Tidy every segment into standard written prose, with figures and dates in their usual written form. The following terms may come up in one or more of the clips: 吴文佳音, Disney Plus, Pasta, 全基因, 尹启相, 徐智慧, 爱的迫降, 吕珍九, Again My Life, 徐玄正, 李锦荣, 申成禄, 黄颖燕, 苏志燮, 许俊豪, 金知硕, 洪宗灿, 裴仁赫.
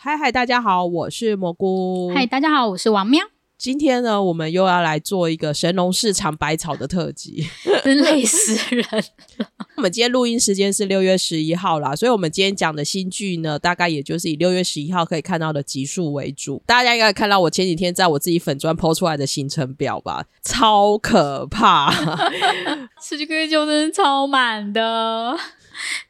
嗨大家好，我是蘑菇。嗨大家好，我是王喵。今天呢，我们又要来做一个神农市场百草的特辑，真累死人了。我们今天录音时间是6月11号啦，所以我们今天讲的新剧呢，大概也就是以6月11号可以看到的集数为主。大家应该看到我前几天在我自己粉专 po 出来的行程表吧，超可怕。世界就真的超满的，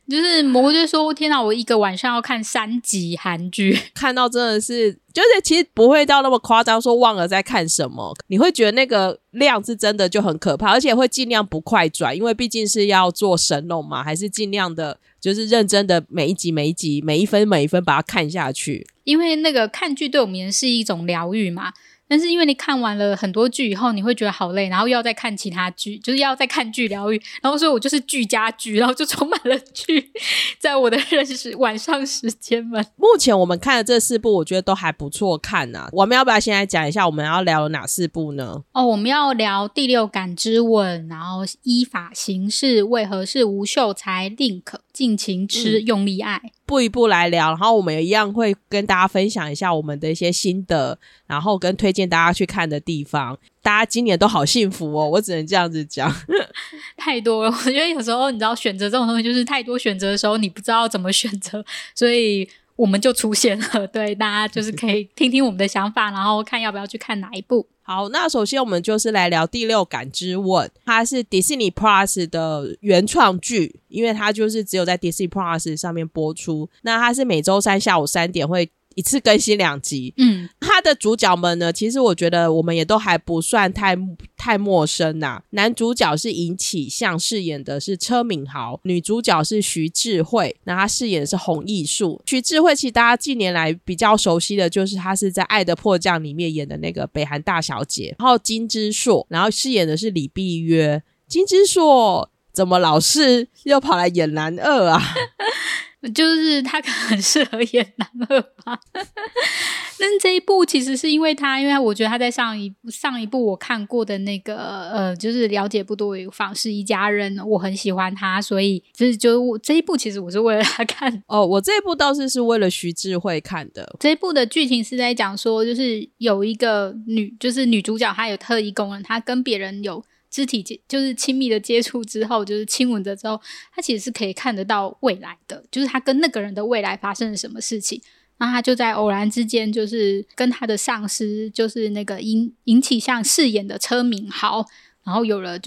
就是蘑菇就说天哪，我一个晚上要看3集韩剧，看到真的是就是其实不会到那么夸张说忘了在看什么，你会觉得那个量是真的就很可怕，而且会尽量不快转，因为毕竟是要做神农嘛，还是尽量的就是认真的每一集每一集每一分每一分把它看下去，因为那个看剧对我们是一种疗愈嘛，但是因为你看完了很多剧以后你会觉得好累，然后又要再看其他剧，就是要再看剧疗愈，然后所以我就是剧加剧，然后就充满了剧在我的晚上时间们。目前我们看的这4部我觉得都还不错看啊，我们要不要先来讲一下我们要聊哪4部呢？哦，我们要聊第六感之吻，然后依法行事，为何是吴秀才 Link 尽情吃，用力爱，步一步来聊，然后我们一样会跟大家分享一下我们的一些心得，然后跟推荐大家去看的地方。大家今年都好幸福哦，我只能这样子讲。太多了，我觉得有时候你知道选择这种东西就是太多选择的时候你不知道怎么选择，所以我们就出现了。对，大家就是可以听听我们的想法，然后看要不要去看哪一部。好，那首先我们就是来聊第六感之吻，它是 Disney Plus 的原创剧，因为它就是只有在 Disney Plus 上面播出。那它是每周三下午3点会一次更新2集。他的主角们呢，其实我觉得我们也都还不算太陌生啦。男主角是尹启相饰演的是车敏豪，女主角是徐智慧，那他饰演的是洪艺术。徐智慧其实大家近年来比较熟悉的就是他是在《爱的迫降》里面演的那个北韩大小姐，然后金知硕，然后饰演的是李碧约。金知硕怎么老是又跑来演男二啊？就是他可能很适合演男二吧。但是这一部其实是因为我觉得他在上一部我看过的那个就是了解不多与访视一家人，我很喜欢他，所以就是这一部其实我是为了他看。哦，我这一部倒是为了徐智慧看的。这一部的剧情是在讲说，就是有一个女主角她有特异功能，她跟别人有肢体就是亲密的接触之后，就是亲吻着之后，他其实是可以看得到未来的，就是他跟那个人的未来发生了什么事情。然后他就在偶然之间就是跟他的上司就是那个尹启相饰演的车敏豪，然后有了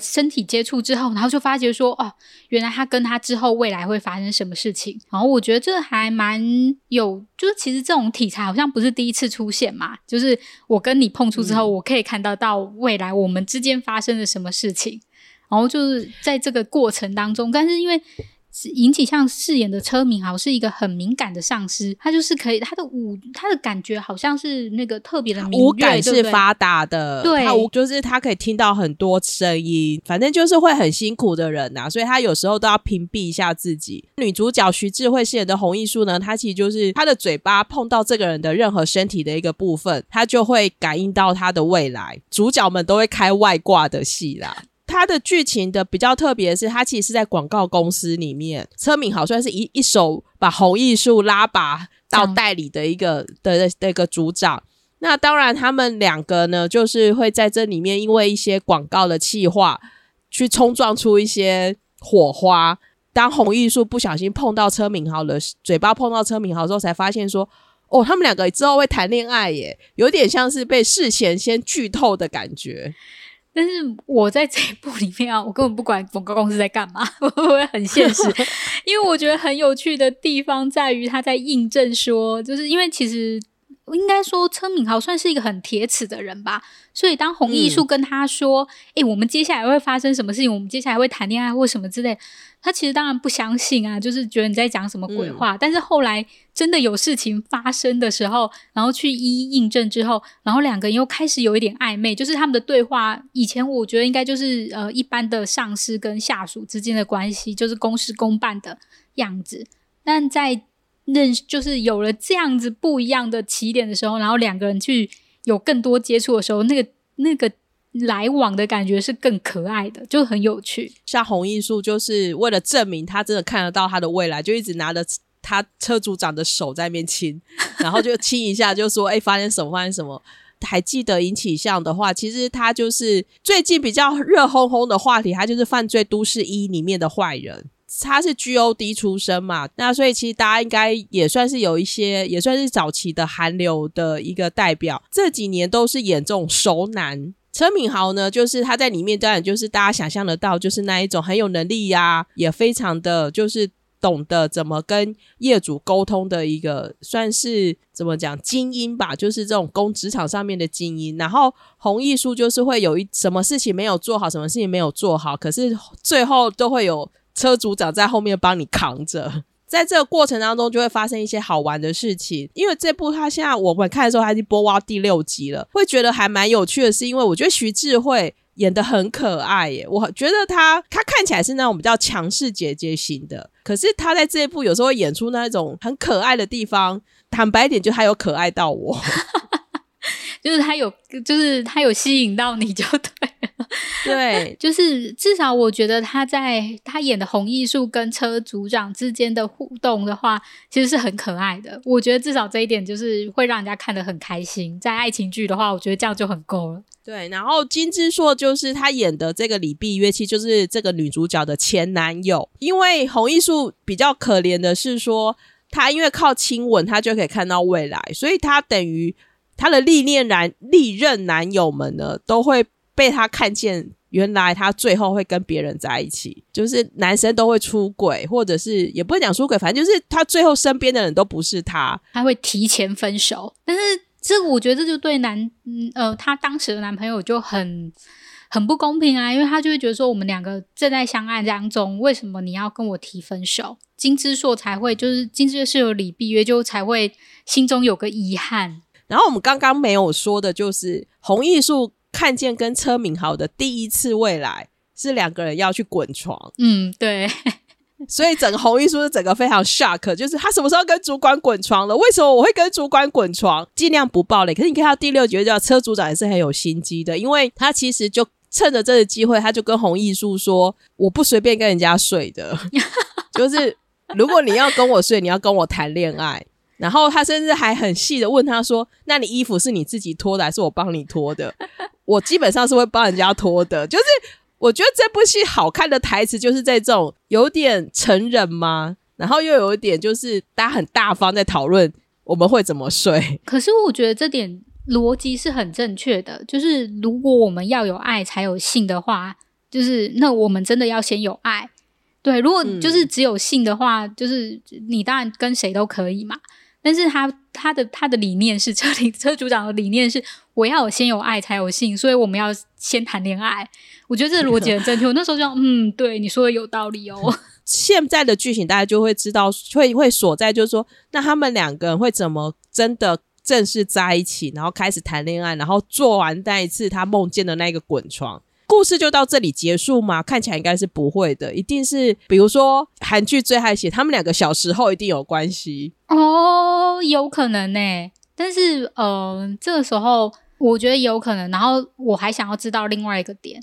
身体接触之后，然后就发觉说哦，原来他跟他之后未来会发生什么事情。然后我觉得这还蛮有，就是其实这种题材好像不是第一次出现嘛，就是我跟你碰触之后，我可以看到未来我们之间发生了什么事情，然后就是在这个过程当中。但是因为尹启相饰演的车敏豪是一个很敏感的上司，他就是可以他的感觉好像是那个特别的敏锐，五感是发达的。 对， 对，就是他可以听到很多声音，反正就是会很辛苦的人啊，所以他有时候都要屏蔽一下自己。女主角徐智慧饰演的洪艺术呢，她其实就是她的嘴巴碰到这个人的任何身体的一个部分，她就会感应到她的未来。主角们都会开外挂的戏啦。他的剧情的比较特别的是，他其实是在广告公司里面，车敏豪算是一手把红艺术拉拔到代理的一个组长。那当然他们2个呢，就是会在这里面因为一些广告的企划去冲撞出一些火花。当红艺术不小心碰到车敏豪的嘴巴，碰到车敏豪之后才发现说哦，他们2个之后会谈恋爱耶，有点像是被事前先剧透的感觉。但是我在这一部里面啊，我根本不管广告公司在干嘛，我会很现实。因为我觉得很有趣的地方在于他在印证说，就是因为其实应该说车敏豪算是一个很铁齿的人吧，所以当洪艺术跟他说我们接下来会发生什么事情，我们接下来会谈恋爱或什么之类，他其实当然不相信啊，就是觉得你在讲什么鬼话。但是后来真的有事情发生的时候，然后去一一印证之后，然后2个人又开始有一点暧昧，就是他们的对话以前我觉得应该就是一般的上司跟下属之间的关系，就是公事公办的样子。但在就是有了这样子不一样的起点的时候，然后2个人去有更多接触的时候，那个来往的感觉是更可爱的，就很有趣。像洪艺术就是为了证明他真的看得到他的未来，就一直拿着他车组长的手在那边亲，然后就亲一下就说哎、欸，发生什么发生什么。还记得引起像的话，其实他就是最近比较热烘烘的话题，他就是犯罪都市一里面的坏人，他是 GOD 出身嘛，那所以其实大家应该也算是有一些，也算是早期的韩流的一个代表，这几年都是演这种熟男。车敏豪呢，就是他在里面当然就是大家想象得到，就是那一种很有能力啊，也非常的就是懂得怎么跟业主沟通的一个算是怎么讲精英吧，就是这种工职场上面的精英。然后洪艺书就是会有什么事情没有做好，什么事情没有做好，可是最后都会有车组长在后面帮你扛着。在这个过程当中就会发生一些好玩的事情，因为这部它现在我们看的时候它已经播到第6集了，会觉得还蛮有趣的，是因为我觉得徐智慧演得很可爱耶，我觉得她看起来是那种比较强势姐姐型的，可是她在这一部有时候会演出那种很可爱的地方，坦白一点就她有可爱到我就是她有吸引到你就对了对，就是至少我觉得他在他演的红艺术跟车组长之间的互动的话其实是很可爱的，我觉得至少这一点就是会让人家看得很开心，在爱情剧的话我觉得这样就很够了。对，然后金智硕就是他演的这个李碧约其实就是这个女主角的前男友，因为红艺术比较可怜的是说他因为靠亲吻他就可以看到未来，所以他等于他的历任男友们呢都会被他看见原来他最后会跟别人在一起，就是男生都会出轨，或者是也不会讲出轨，反正就是他最后身边的人都不是他，他会提前分手。但是这我觉得这就对他当时的男朋友就很不公平啊，因为他就会觉得说我们两个正在相爱当中，为什么你要跟我提分手？金智硕才会就是金智硕有李碧约就才会心中有个遗憾。然后我们刚刚没有说的就是洪艺术看见跟车敏豪的第一次未来是两个人要去滚床，嗯，对所以整个洪一书是整个非常 shock， 就是他什么时候跟主管滚床了，为什么我会跟主管滚床，尽量不爆雷。可是你看到第6集叫车组长也是很有心机的，因为他其实就趁着这个机会他就跟洪一书说我不随便跟人家睡的就是如果你要跟我睡你要跟我谈恋爱，然后他甚至还很细的问他说那你衣服是你自己脱的还是我帮你脱的我基本上是会帮人家脱的，就是我觉得这部戏好看的台词就是在这种有点成人吗，然后又有一点就是大家很大方在讨论我们会怎么睡。可是我觉得这点逻辑是很正确的，就是如果我们要有爱才有性的话，就是那我们真的要先有爱。对，如果就是只有性的话，就是你当然跟谁都可以嘛，但是他的理念是车组长的理念是我要先有爱才有性，所以我们要先谈恋爱。我觉得这个逻辑很正确我那时候就对你说的有道理哦现在的剧情大家就会知道会所在，就是说那他们两个人会怎么真的正式在一起，然后开始谈恋爱，然后做完那一次他梦见的那个滚床。故事就到这里结束吗？看起来应该是不会的，一定是比如说韩剧最爱写他们两个小时候一定有关系哦，有可能耶，但是这个时候我觉得有可能。然后我还想要知道另外一个点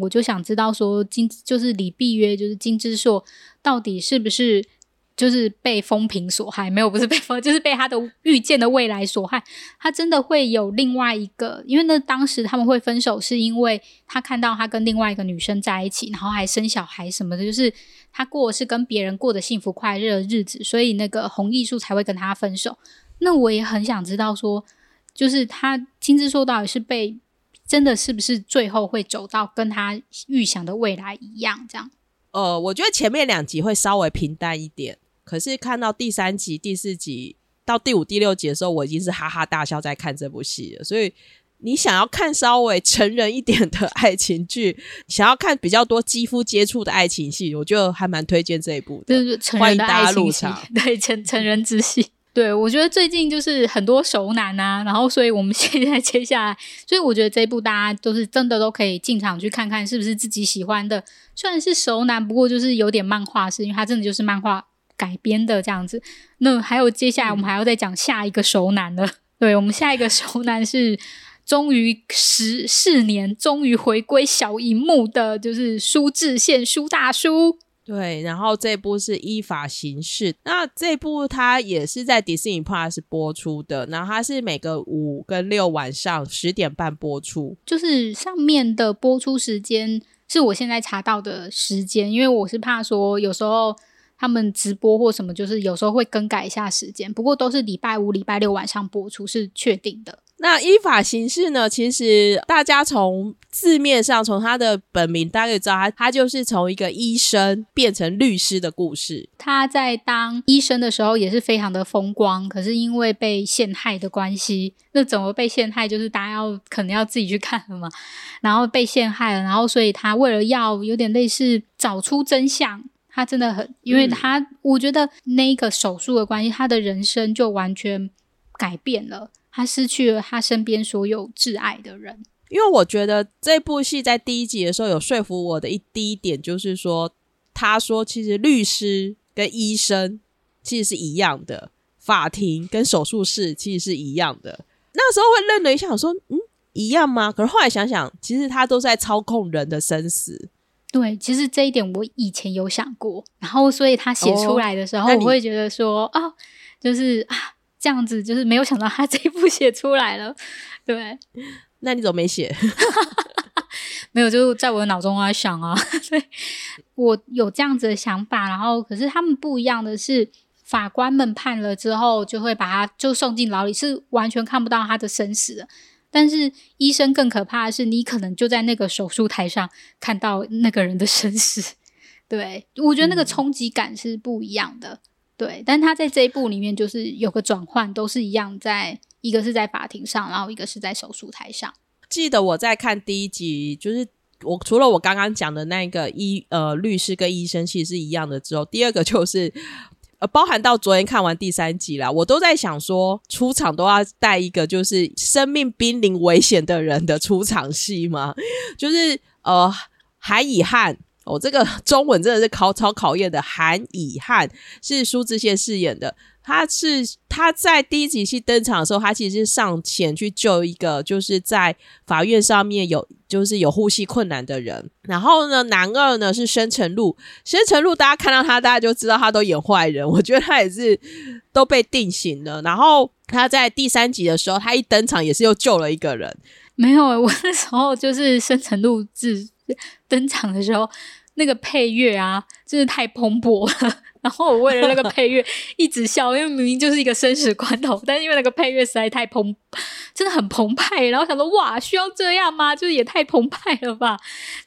我就想知道说就是李碧约就是金智硕到底是不是就是被风评所害，没有不是被风，就是被他的预见的未来所害，他真的会有另外一个，因为那当时他们会分手是因为他看到他跟另外一个女生在一起，然后还生小孩什么的，就是他过的是跟别人过的幸福快乐的日子，所以那个洪艺术才会跟他分手。那我也很想知道说就是他金智硕到底是被真的是不是最后会走到跟他预想的未来一样这样。我觉得前面2集会稍微平淡一点，可是看到第3集第4集到第5、第6集的时候我已经是哈哈大笑在看这部戏了。所以你想要看稍微成人一点的爱情剧，想要看比较多肌肤接触的爱情戏，我就还蛮推荐这一部的，就是成人的爱情戏，对，成人之戏。对，我觉得最近就是很多熟男啊，然后所以我们现在接下来，所以我觉得这一部大家都是真的都可以进场去看看是不是自己喜欢的。虽然是熟男，不过就是有点漫画式，因为它真的就是漫画改编的这样子。那还有接下来我们还要再讲下一个熟男了对，我们下一个熟男是终于14年终于回归小荧幕的，就是苏志燮苏大叔。对，然后这部是依法行事，那这部它也是在 Disney Plus 播出的，然后它是每个5跟6晚上10点半播出，就是上面的播出时间是我现在查到的时间，因为我是怕说有时候他们直播或什么就是有时候会更改一下时间，不过都是礼拜5、礼拜6晚上播出是确定的。那依法行事呢，其实大家从字面上从他的本名大家可以知道他就是从一个医生变成律师的故事。他在当医生的时候也是非常的风光，可是因为被陷害的关系，那怎么被陷害就是大家可能要自己去看了嘛，然后被陷害了，然后所以他为了要有点类似找出真相，他真的很因为他、我觉得那个手术的关系，他的人生就完全改变了，他失去了他身边所有挚爱的人。因为我觉得这部戏在第一集的时候有说服我的第一点就是说，他说其实律师跟医生其实是一样的，法庭跟手术室其实是一样的，那时候会愣了一下，我说一样吗？可是后来想想其实他都在操控人的生死。对，其实这一点我以前有想过，然后所以他写出来的时候、我会觉得说就是这样子，就是没有想到他这一部写出来了。对，那你怎么没写？没有，就在我的脑中在想啊，所以我有这样子的想法。然后可是他们不一样的是，法官们判了之后就会把他就送进牢里，是完全看不到他的生死的。但是医生更可怕的是，你可能就在那个手术台上看到那个人的生死。对，我觉得那个冲击感是不一样的。对，但他在这一部里面就是有个转换，都是一样，在一个是在法庭上，然后一个是在手术台上。记得我在看第一集，就是我除了我刚刚讲的那个律师跟医生其实是一样的之后，第二个就是包含到昨天看完第3集啦，我都在想说出场都要带一个就是生命濒临危险的人的出场戏吗？就是韩以汉，这个中文真的是超考验的。韩以汉是苏志燮饰演的，他在第一集戏登场的时候，他其实是上前去救一个就是在法院上面有呼吸困难的人。然后呢，男2呢是申成禄，大家看到他大家就知道他都演坏人，我觉得他也是都被定型了。然后他在第3集的时候，他一登场也是又救了一个人。没有，我那时候就是申成禄登场的时候，那个配乐啊真的太蓬勃了，然后我为了那个配乐一直笑，因为明明就是一个生死关头，但是因为那个配乐实在太真的很澎湃，然后想说哇，需要这样吗？就是也太澎湃了吧，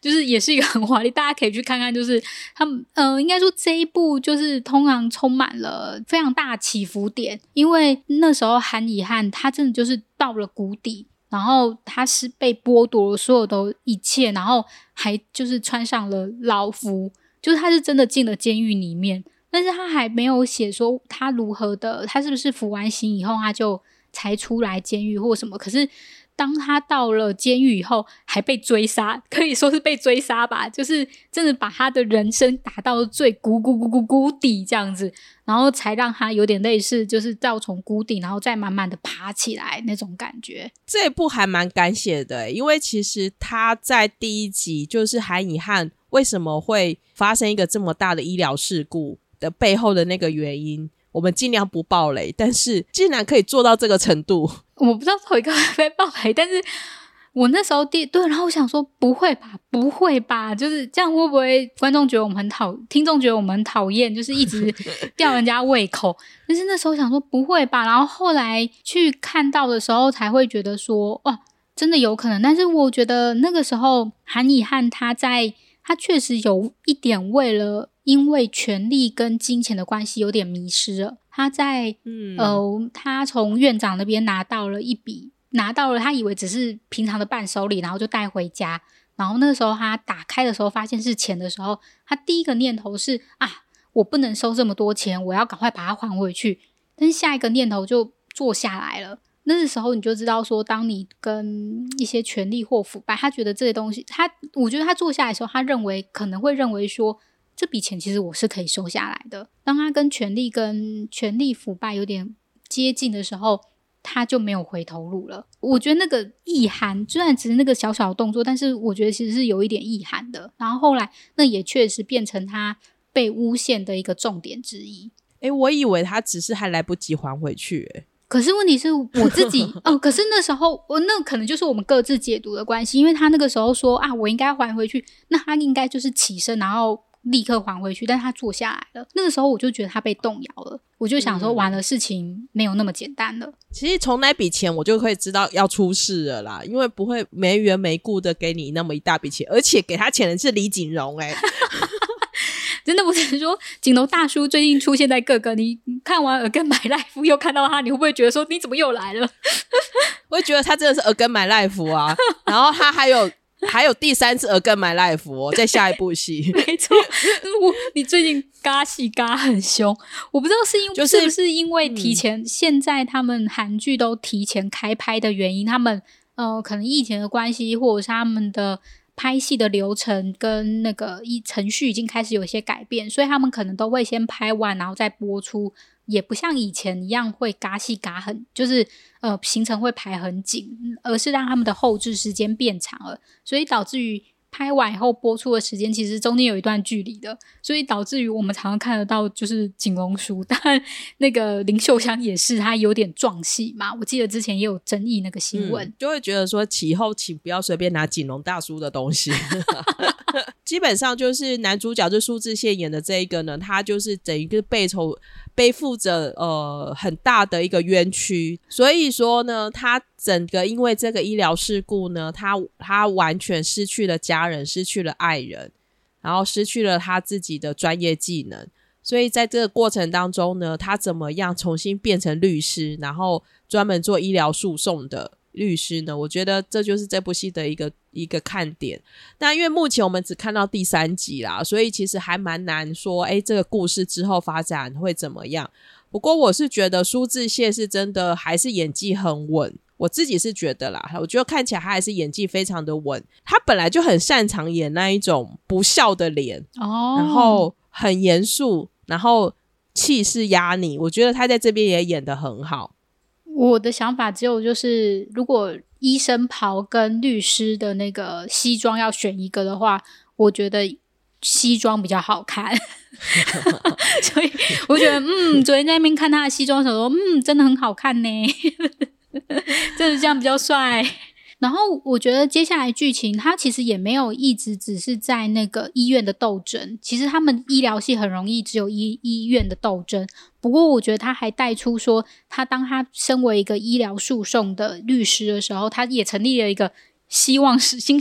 就是也是一个很华丽，大家可以去看看。就是他们应该说这一部就是通常充满了非常大起伏点，因为那时候韩以汉他真的就是到了谷底，然后他是被剥夺了所有的一切，然后还就是穿上了牢服，就是他是真的进了监狱里面，但是他还没有写说他如何的，他是不是服完刑以后他就才出来监狱或什么。可是当他到了监狱以后还被追杀，可以说是被追杀吧，就是真的把他的人生打到最谷底这样子，然后才让他有点类似就是到从谷底然后再慢慢的爬起来那种感觉。这一部还蛮敢写的、因为其实他在第1集就是韩以汉为什么会发生一个这么大的医疗事故的背后的那个原因，我们尽量不爆雷，但是竟然可以做到这个程度，我不知道头一个会被爆雷，但是我那时候对，然后我想说不会吧，就是这样会不会观众觉得我们很听众觉得我们很讨厌，就是一直吊人家胃口但是那时候想说不会吧，然后后来去看到的时候才会觉得说哇，真的有可能。但是我觉得那个时候韩以汉他确实有一点因为权力跟金钱的关系有点迷失了。他在他从院长那边拿到了他以为只是平常的伴手礼，然后就带回家，然后那时候他打开的时候发现是钱的时候，他第一个念头是我不能收这么多钱，我要赶快把它还回去。但是下一个念头就坐下来了，那时候你就知道说，当你跟一些权力或腐败，他觉得这些东西，我觉得他坐下来的时候，他可能会认为说这笔钱其实我是可以收下来的。当他跟权力腐败有点接近的时候，他就没有回头路了。我觉得那个意涵虽然只是那个小小的动作，但是我觉得其实是有一点意涵的。然后后来那也确实变成他被诬陷的一个重点之一。欸，我以为他只是还来不及还回去欸。可是问题是我自己哦，可是那时候我那可能就是我们各自解读的关系，因为他那个时候说啊，我应该还回去，那他应该就是起身然后立刻还回去，但他坐下来了。那个时候我就觉得他被动摇了，我就想说完了，事情没有那么简单了。其实从那笔钱我就可以知道要出事了啦，因为不会没缘没故的给你那么一大笔钱，而且给他钱的是李锦荣欸。真的，我只能说锦荣大叔最近出现在各个，你看完Again My Life又看到他，你会不会觉得说你怎么又来了？我会觉得他真的是Again My Life啊。然后他还有第三次Again My Life哦，在下一部戏。没错，你最近嘎戏嘎很凶，我不知道是因为、就是不是因为提前、现在他们韩剧都提前开拍的原因，他们可能疫情的关系，或者是他们的拍戏的流程跟那个程序已经开始有些改变，所以他们可能都会先拍完然后再播出，也不像以前一样会嘎戏嘎很，就是行程会排很紧，而是让他们的后置时间变长了，所以导致于拍完以后播出的时间其实中间有一段距离的，所以导致于我们常常看得到就是锦荣叔，但那个林秀香也是，他有点撞戏嘛，我记得之前也有争议那个新闻，就会觉得说以后请不要随便拿锦荣大叔的东西。基本上就是男主角就苏志燮演的这一个呢，他就是等于是背负着很大的一个冤屈，所以说呢他整个因为这个医疗事故呢，他完全失去了家人，失去了爱人，然后失去了他自己的专业技能，所以在这个过程当中呢，他怎么样重新变成律师，然后专门做医疗诉讼的律师呢，我觉得这就是这部戏的一个看点。那因为目前我们只看到第三集啦，所以其实还蛮难说这个故事之后发展会怎么样。不过我是觉得苏志燮是真的还是演技很稳，我自己是觉得啦，我觉得看起来他还是演技非常的稳，他本来就很擅长演那一种不笑的脸然后很严肃，然后气势压你，我觉得他在这边也演得很好。我的想法只有就是如果医生袍跟律师的那个西装要选一个的话，我觉得西装比较好看。所以我觉得昨天在那边看他的西装的时候真的很好看呢。真的这样比较帅。然后我觉得接下来剧情他其实也没有一直只是在那个医院的斗争，其实他们医疗系很容易只有医院的斗争，不过我觉得他还带出说他当他身为一个医疗诉讼的律师的时候，他也成立了一个新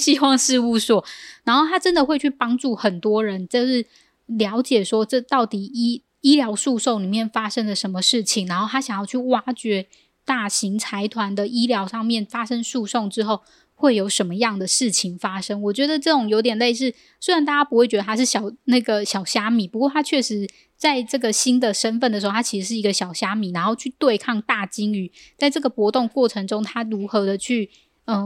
希望事务所，然后他真的会去帮助很多人，就是了解说这到底医疗诉讼里面发生了什么事情，然后他想要去挖掘大型财团的医疗上面发生诉讼之后会有什么样的事情发生。我觉得这种有点类似，虽然大家不会觉得他是小虾米，不过他确实在这个新的身份的时候，他其实是一个小虾米，然后去对抗大鲸鱼，在这个搏动过程中他如何的去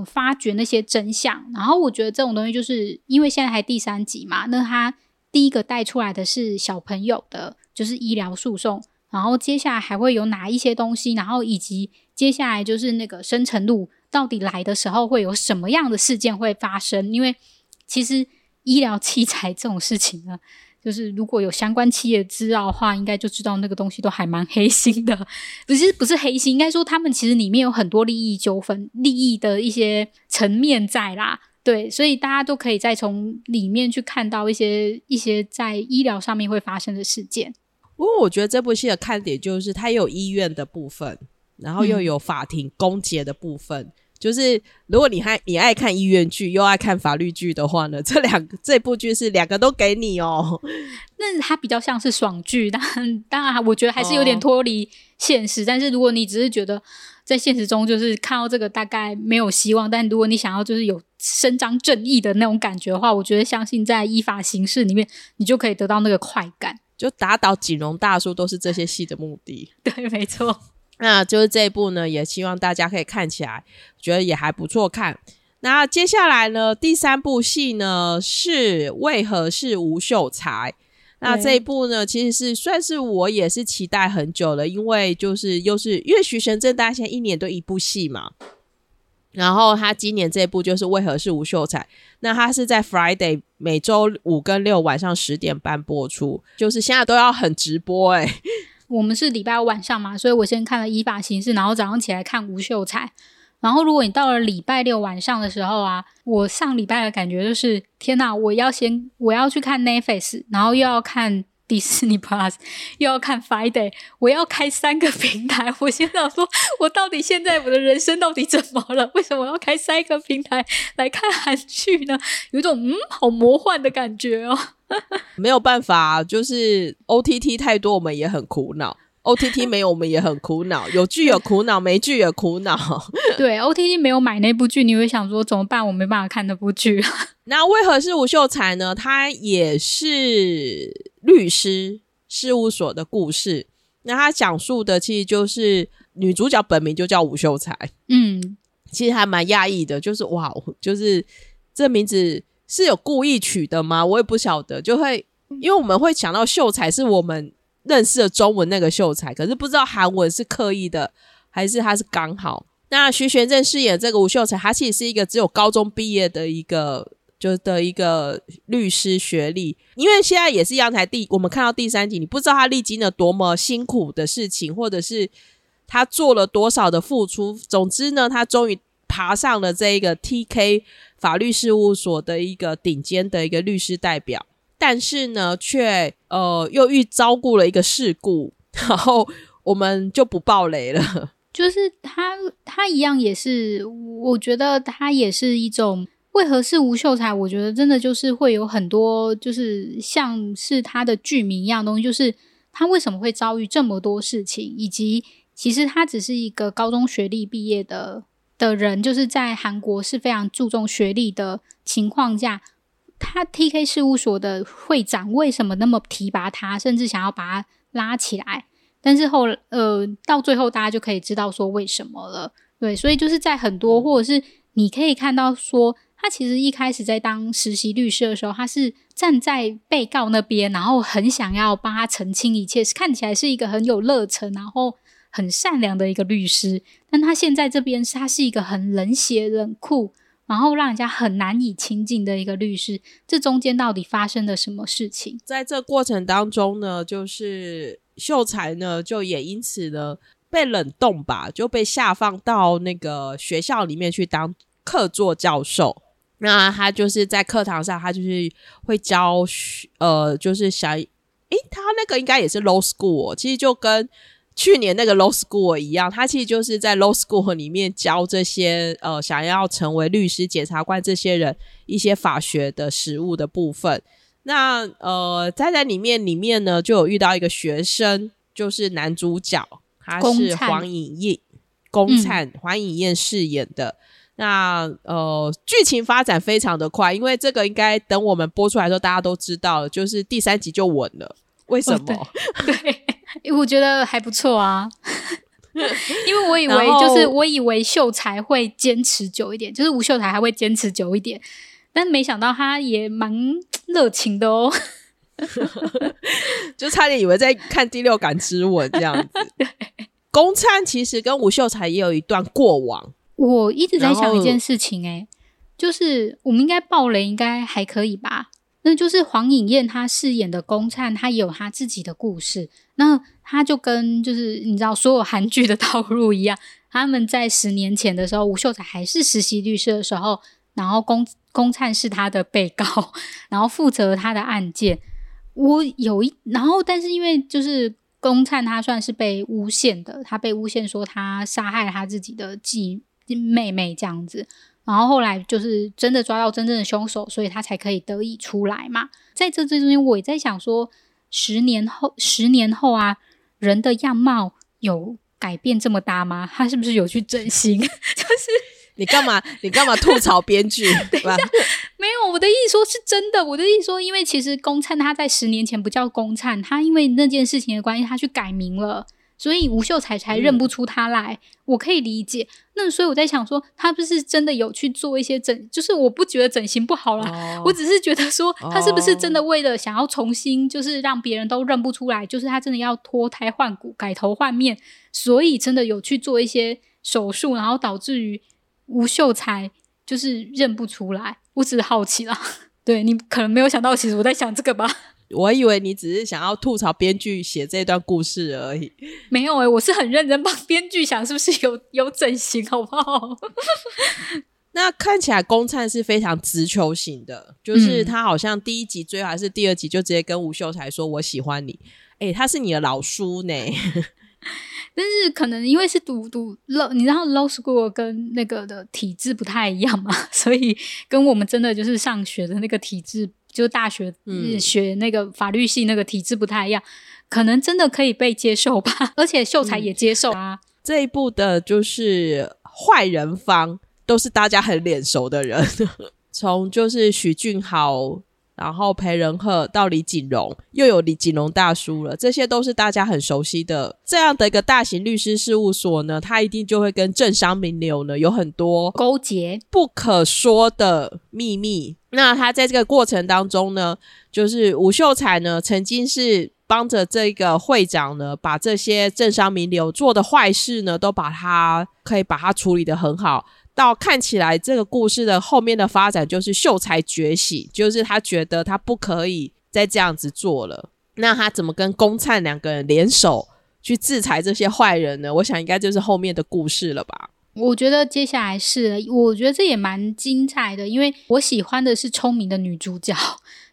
发掘那些真相。然后我觉得这种东西就是因为现在还第三集嘛，那他第一个带出来的是小朋友的就是医疗诉讼，然后接下来还会有哪一些东西，然后以及接下来就是那个深层路到底来的时候会有什么样的事件会发生。因为其实医疗器材这种事情呢，就是如果有相关企业知道的话，应该就知道那个东西都还蛮黑心的，不是黑心，应该说他们其实里面有很多利益纠纷，利益的一些层面在啦，对，所以大家都可以再从里面去看到一些在医疗上面会发生的事件。不过我觉得这部戏的看点就是它有医院的部分，然后又有法庭公决的部分就是如果你爱看医院剧又爱看法律剧的话呢，这部剧是两个都给你哦。那它比较像是爽剧，当然我觉得还是有点脱离现实但是如果你只是觉得在现实中就是看到这个大概没有希望，但如果你想要就是有伸张正义的那种感觉的话，我觉得相信在依法行事里面你就可以得到那个快感，就打倒锦荣大叔都是这些戏的目的。对，没错。那就是这一部呢也希望大家可以看起来，觉得也还不错看。那接下来呢第三部戏呢是为何是吴秀才。那这一部呢其实是算是我也是期待很久了，因为就是因为徐玄正大家现在一年都一部戏嘛，然后他今年这部就是为何是吴秀才，那他是在 Friday 每周五跟六晚上10点半播出，就是现在都要很直播耶、欸、我们是礼拜五晚上嘛，所以我先看了依法行事，然后早上起来看吴秀才。然后如果你到了礼拜六晚上的时候啊，我上礼拜的感觉就是天哪，我要去看 Netflix， 然后又要看 Disney Plus， 又要看 Friday， 我要开3个平台。我先想说我到底现在我的人生到底怎么了，为什么要开3个平台来看韩剧呢？有一种好魔幻的感觉哦。没有办法，就是 OTT 太多我们也很苦恼，OTT 没有我们也很苦恼，有剧有苦恼，没剧也苦恼。对， OTT 没有买那部剧，你会想说怎么办，我没办法看那部剧。那为何是吴秀才呢？他也是律师事务所的故事，那他讲述的其实就是女主角本名就叫吴秀才，其实还蛮讶异的，就是哇，就是这名字是有故意取的吗？我也不晓得，就会因为我们会想到秀才是我们认识的中文那个秀才，可是不知道韩文是刻意的还是他是刚好。那徐玄正饰演这个吴秀才，他其实是一个只有高中毕业的一个律师学历，因为现在也是阳台第我们看到第3集，你不知道他历经了多么辛苦的事情，或者是他做了多少的付出，总之呢他终于爬上了这一个 TK 法律事务所的一个顶尖的一个律师代表，但是呢却又遭遇了一个事故，然后我们就不爆雷了。就是他一样也是，我觉得他也是一种为何是吴秀才，我觉得真的就是会有很多就是像是他的剧名一样的东西，就是他为什么会遭遇这么多事情，以及其实他只是一个高中学历毕业的人，就是在韩国是非常注重学历的情况下，他 TK 事务所的会长为什么那么提拔他，甚至想要把他拉起来，但是到最后大家就可以知道说为什么了。对，所以就是在很多或者是你可以看到说他其实一开始在当实习律师的时候，他是站在被告那边，然后很想要帮他澄清一切，看起来是一个很有热忱然后很善良的一个律师，但他现在这边他是一个很冷血冷酷然后让人家很难以亲近的一个律师，这中间到底发生了什么事情？在这过程当中呢，就是秀才呢就也因此呢被冷冻吧，就被下放到那个学校里面去当客座教授。那他就是在课堂上，他就是会教就是想，他那个应该也是 low school， 其实就跟去年那个 law school 一样，他其实就是在 law school 里面教这些想要成为律师检察官这些人一些法学的实务的部分。那在里面呢就有遇到一个学生，就是男主角，他是黄颖燕饰演的。那剧情发展非常的快，因为这个应该等我们播出来的时候大家都知道了，就是第3集就稳了。为什么？对，我觉得还不错啊。因为我以为秀才会坚持久一点，就是吴秀才还会坚持久一点，但没想到他也蛮热情的哦。就差点以为在看第6感之吻这样子。宫灿其实跟吴秀才也有一段过往，我一直在想一件事情就是我们应该爆雷应该还可以吧。那就是黄颖燕她饰演的宫灿，她也有她自己的故事，那她就跟就是你知道所有韩剧的套路一样，他们在10年前的时候，吴秀才还是实习律师的时候，然后宫灿是他的被告，然后负责他的案件。然后但是因为就是宫灿他算是被诬陷的，他被诬陷说他杀害他自己的继妹妹这样子，然后后来就是真的抓到真正的凶手，所以他才可以得以出来嘛。在这之中我也在想说10年后啊，人的样貌有改变这么大吗？他是不是有去整形？就是你干嘛吐槽编剧？对吧？没有，我的意思说是真的，我的意思说因为其实宫灿他在10年前不叫宫灿，他因为那件事情的关系他去改名了，所以吴秀才才认不出他来，我可以理解。那所以我在想说他不是真的有去做一些就是我不觉得整形不好啦，我只是觉得说他是不是真的为了想要重新就是让别人都认不出来，就是他真的要脱胎换骨改头换面，所以真的有去做一些手术，然后导致于吴秀才就是认不出来，我只是好奇啦。对，你可能没有想到其实我在想这个吧，我以为你只是想要吐槽编剧写这段故事而已。没有耶、我是很认真帮编剧想是不是有整形好不好。那看起来公灿是非常直球型的，就是他好像第一集追还是第二集就直接跟吴秀才说我喜欢你，他是你的老叔呢。但是可能因为是读你知道 law school 跟那个的体制不太一样嘛，所以跟我们真的就是上学的那个体制，就是大学、学那个法律系那个体制不太一样，可能真的可以被接受吧。而且秀才也接受啊。这一部的就是坏人方都是大家很脸熟的人，从就是许俊豪然后裴仁赫到李锦荣，又有李锦荣大叔了，这些都是大家很熟悉的。这样的一个大型律师事务所呢，他一定就会跟政商名流呢有很多勾结不可说的秘密。那他在这个过程当中呢，就是吴秀才呢曾经是帮着这个会长呢把这些政商名流做的坏事呢都可以把它处理得很好，到看起来这个故事的后面的发展就是秀才觉醒，就是他觉得他不可以再这样子做了。那他怎么跟公灿两个人联手去制裁这些坏人呢？我想应该就是后面的故事了吧。我觉得接下来是，我觉得这也蛮精彩的，因为我喜欢的是聪明的女主角，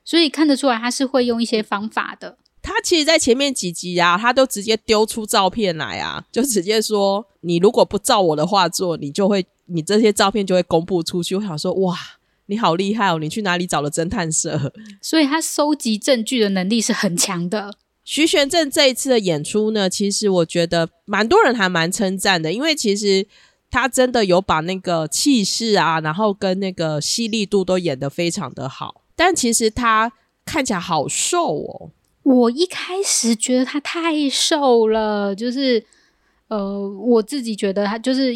所以看得出来她是会用一些方法的。他其实在前面几集啊，他都直接丢出照片来啊，就直接说你如果不照我的画作，你这些照片就会公布出去。我想说哇，你好厉害哦，你去哪里找了侦探社？所以他收集证据的能力是很强的。徐玄正这一次的演出呢，其实我觉得蛮多人还蛮称赞的，因为其实他真的有把那个气势啊，然后跟那个犀利度都演得非常的好。但其实他看起来好瘦哦，我一开始觉得他太瘦了，就是我自己觉得他就是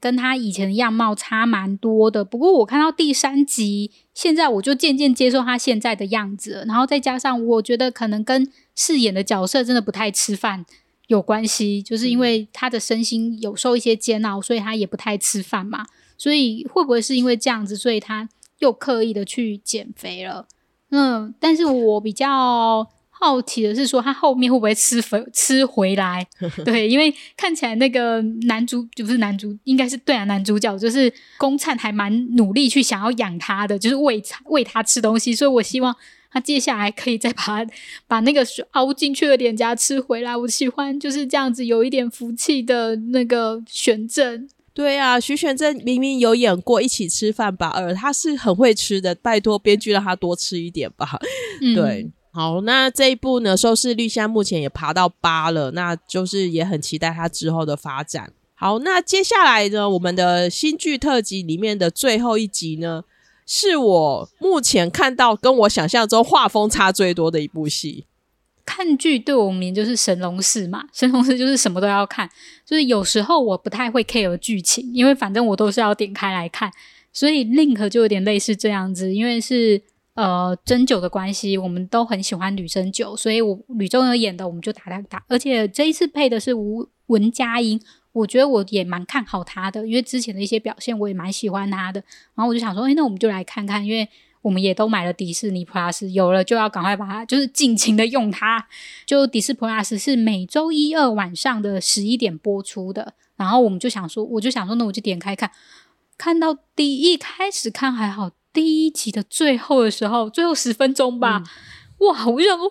跟他以前的样貌差蛮多的。不过我看到第三集，现在我就渐渐接受他现在的样子，然后再加上我觉得可能跟饰演的角色真的不太吃饭有关系，就是因为他的身心有受一些煎熬，所以他也不太吃饭嘛。所以会不会是因为这样子，所以他又刻意的去减肥了？但是我比较好奇的是说他后面会不会吃回来。对，因为看起来那个男主角就是公灿还蛮努力去想要养他的，就是喂他吃东西，所以我希望他接下来可以再把那个凹进去的脸颊吃回来。我喜欢就是这样子有一点福气的那个玄正。对啊，徐玄正明明有演过一起吃饭吧2，他是很会吃的，拜托编剧让他多吃一点吧。对，好，那这一部呢收视率现在目前也爬到8了，那就是也很期待它之后的发展。好，那接下来呢，我们的新剧特辑里面的最后一集呢，是我目前看到跟我想象中画风差最多的一部戏。看剧对我们就是神农氏嘛，神农氏就是什么都要看，就是有时候我不太会 care 剧情，因为反正我都是要点开来看，所以 Link 就有点类似这样子。因为是针灸的关系，我们都很喜欢吕针灸，所以吕中有演的我们就打。而且这一次配的是吴文佳音，我觉得我也蛮看好他的，因为之前的一些表现我也蛮喜欢他的。然后我就想说那我们就来看看，因为我们也都买了迪士尼 Plus， 有了就要赶快把它就是尽情的用它。就迪士尼 Plus 是每周1、2晚上的11点播出的，然后我就想说那我就点开看，看到一开始看还好，第一集的最后的时候，最后10分钟吧，哇！我就想说，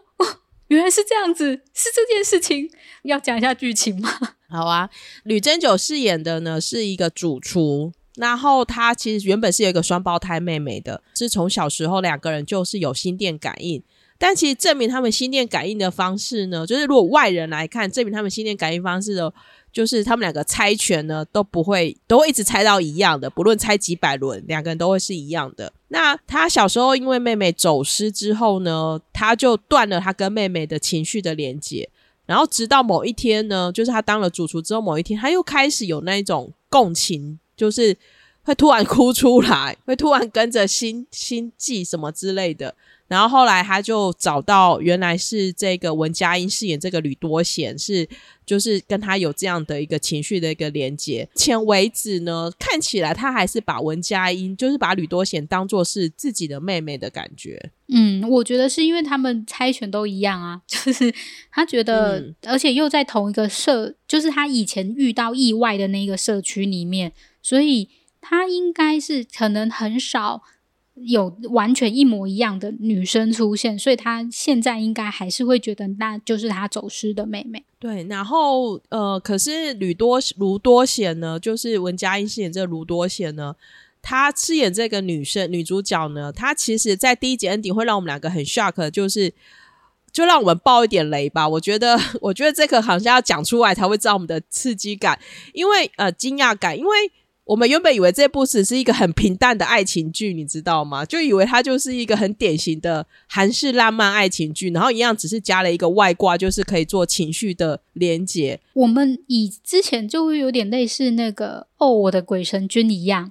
原来是这样子，是这件事情。要讲一下剧情吗？好啊，吕珍九饰演的呢是一个主厨，然后他其实原本是有一个双胞胎妹妹的，是从小时候两个人就是有心电感应，但其实证明他们心电感应的方式呢，就是如果外人来看，证明他们心电感应方式的，就是他们两个猜拳呢都会一直猜到一样的，不论猜几百轮两个人都会是一样的。那他小时候因为妹妹走失之后呢，他就断了他跟妹妹的情绪的连结，然后直到某一天呢，就是他当了主厨之后，某一天他又开始有那一种共情，就是会突然哭出来，会突然跟着心悸什么之类的，然后后来他就找到原来是这个文佳音饰演这个吕多贤是就是跟他有这样的一个情绪的一个连结。前为止呢看起来他还是把文佳音就是把吕多贤当作是自己的妹妹的感觉。嗯，我觉得是因为他们猜拳都一样啊，就是他觉得、而且又在同一个就是他以前遇到意外的那个社区里面，所以他应该是可能很少有完全一模一样的女生出现，所以她现在应该还是会觉得那就是她走失的妹妹。对，然后可是卢多贤呢，就是文佳音饰演这个卢多贤呢，她饰演这个女主角呢，她其实在第一集 ending 会让我们两个很 shock， 就让我们爆一点雷吧。我觉得这个好像要讲出来才会知道我们的刺激感，因为惊讶感，因为我们原本以为这部只是一个很平淡的爱情剧，你知道吗？就以为它就是一个很典型的韩式浪漫爱情剧，然后一样只是加了一个外挂，就是可以做情绪的连结。我们以之前就会有点类似那个我的鬼神君一样，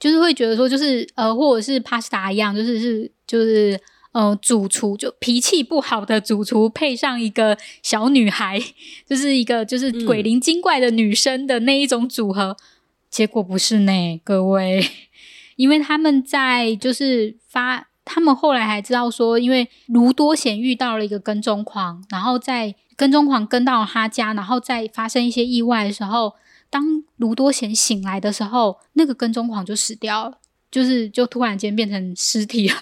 就是会觉得说就是或者是 Pasta 一样，就是主厨，就脾气不好的主厨配上一个小女孩，就是一个就是鬼灵精怪的女生的那一种组合。结果不是呢，各位，因为他们在就是他们后来还知道说，因为卢多贤遇到了一个跟踪狂，然后在跟踪狂跟到他家，然后在发生一些意外的时候，当卢多贤醒来的时候，那个跟踪狂就死掉了，就突然间变成尸体了。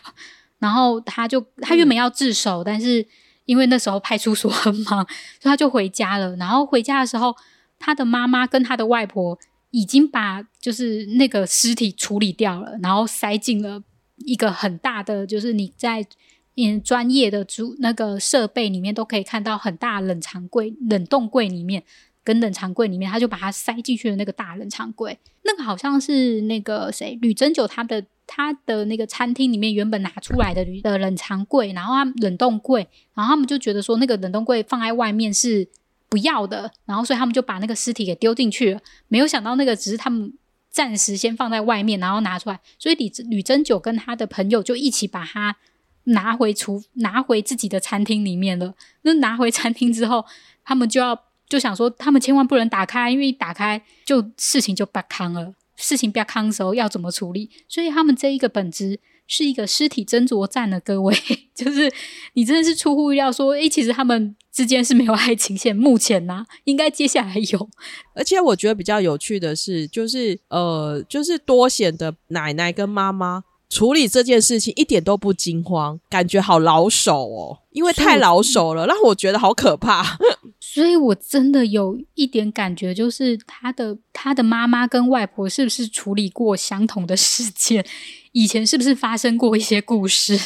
然后他原本要自首，但是因为那时候派出所很忙，所以他就回家了。然后回家的时候，他的妈妈跟他的外婆已经把就是那个尸体处理掉了，然后塞进了一个很大的，就是你在专业的那个设备里面都可以看到很大冷冻柜里面跟冷藏柜里面，他就把它塞进去的那个大冷藏柜，那个好像是那个谁吕珍九他的那个餐厅里面原本拿出来的冷藏柜，然后他冷冻柜，然后他们就觉得说那个冷冻柜放在外面是不要的，然后所以他们就把那个尸体给丢进去了，没有想到那个只是他们暂时先放在外面然后拿出来，所以吕珍九跟他的朋友就一起把他拿回自己的餐厅里面了。那拿回餐厅之后，他们就想说他们千万不能打开，因为一打开就事情就不康了，事情不康的时候要怎么处理，所以他们这一个本质是一个尸体斟酌战的，各位，就是你真的是出乎意料说，其实他们之间是没有爱情线，目前啊应该接下来有。而且我觉得比较有趣的是，就是多贤的奶奶跟妈妈处理这件事情一点都不惊慌，感觉好老手哦，因为太老手了，让我觉得好可怕。所以我真的有一点感觉，就是他的妈妈跟外婆是不是处理过相同的事件，以前是不是发生过一些故事？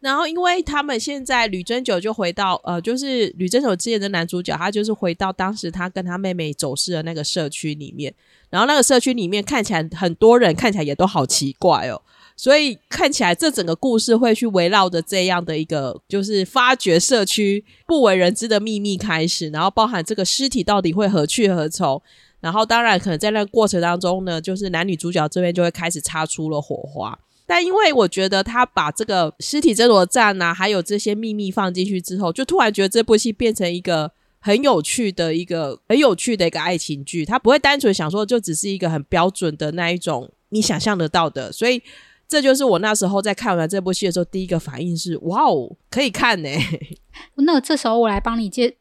然后因为他们现在吕珍九就回到就是吕珍九之前的男主角，他就是回到当时他跟他妹妹走失的那个社区里面，然后那个社区里面看起来很多人看起来也都好奇怪哦，所以看起来这整个故事会去围绕着这样的一个就是发掘社区不为人知的秘密开始，然后包含这个尸体到底会何去何从，然后当然可能在那个过程当中呢，就是男女主角这边就会开始擦出了火花。但因为我觉得他把这个尸体争夺战啊还有这些秘密放进去之后，就突然觉得这部戏变成一个很有趣的一个爱情剧，他不会单纯想说就只是一个很标准的那一种你想象得到的，所以这就是我那时候在看完这部戏的时候第一个反应是哇哦可以看耶、欸、那这时候我来帮你介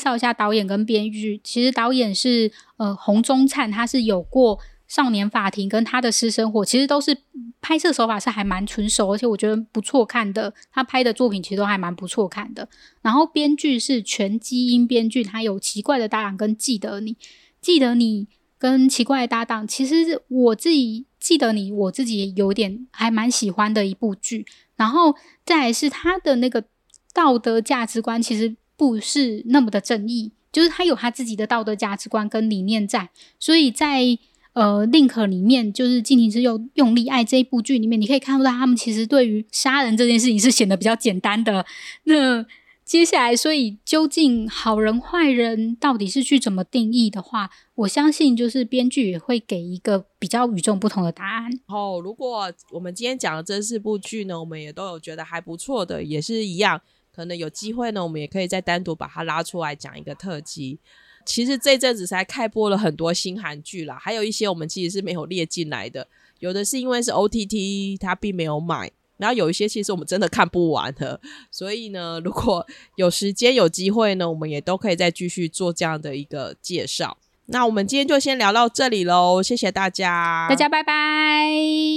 绍一下导演跟编剧。其实导演是洪宗灿，他是有过少年法庭跟他的私生活，其实都是拍摄手法是还蛮纯熟，而且我觉得不错看的，他拍的作品其实都还蛮不错看的。然后编剧是全基因编剧，他有奇怪的搭档跟记得你跟奇怪的搭档，其实我自己记得你我自己也有点还蛮喜欢的一部剧。然后再来是他的那个道德价值观其实不是那么的正义，就是他有他自己的道德价值观跟理念在，所以在Link 里面就是《尽情之用力爱》这一部剧里面，你可以看到他们其实对于杀人这件事情是显得比较简单的。那接下来，所以究竟好人坏人到底是去怎么定义的话，我相信就是编剧也会给一个比较与众不同的答案。哦，如果我们今天讲的这四部剧呢，我们也都有觉得还不错的，也是一样，可能有机会呢，我们也可以再单独把它拉出来讲一个特辑。其实这阵子才开播了很多新韩剧啦，还有一些我们其实是没有列进来的，有的是因为是 OTT 它并没有买，然后有一些其实我们真的看不完了，所以呢如果有时间有机会呢，我们也都可以再继续做这样的一个介绍。那我们今天就先聊到这里咯，谢谢大家，大家拜拜。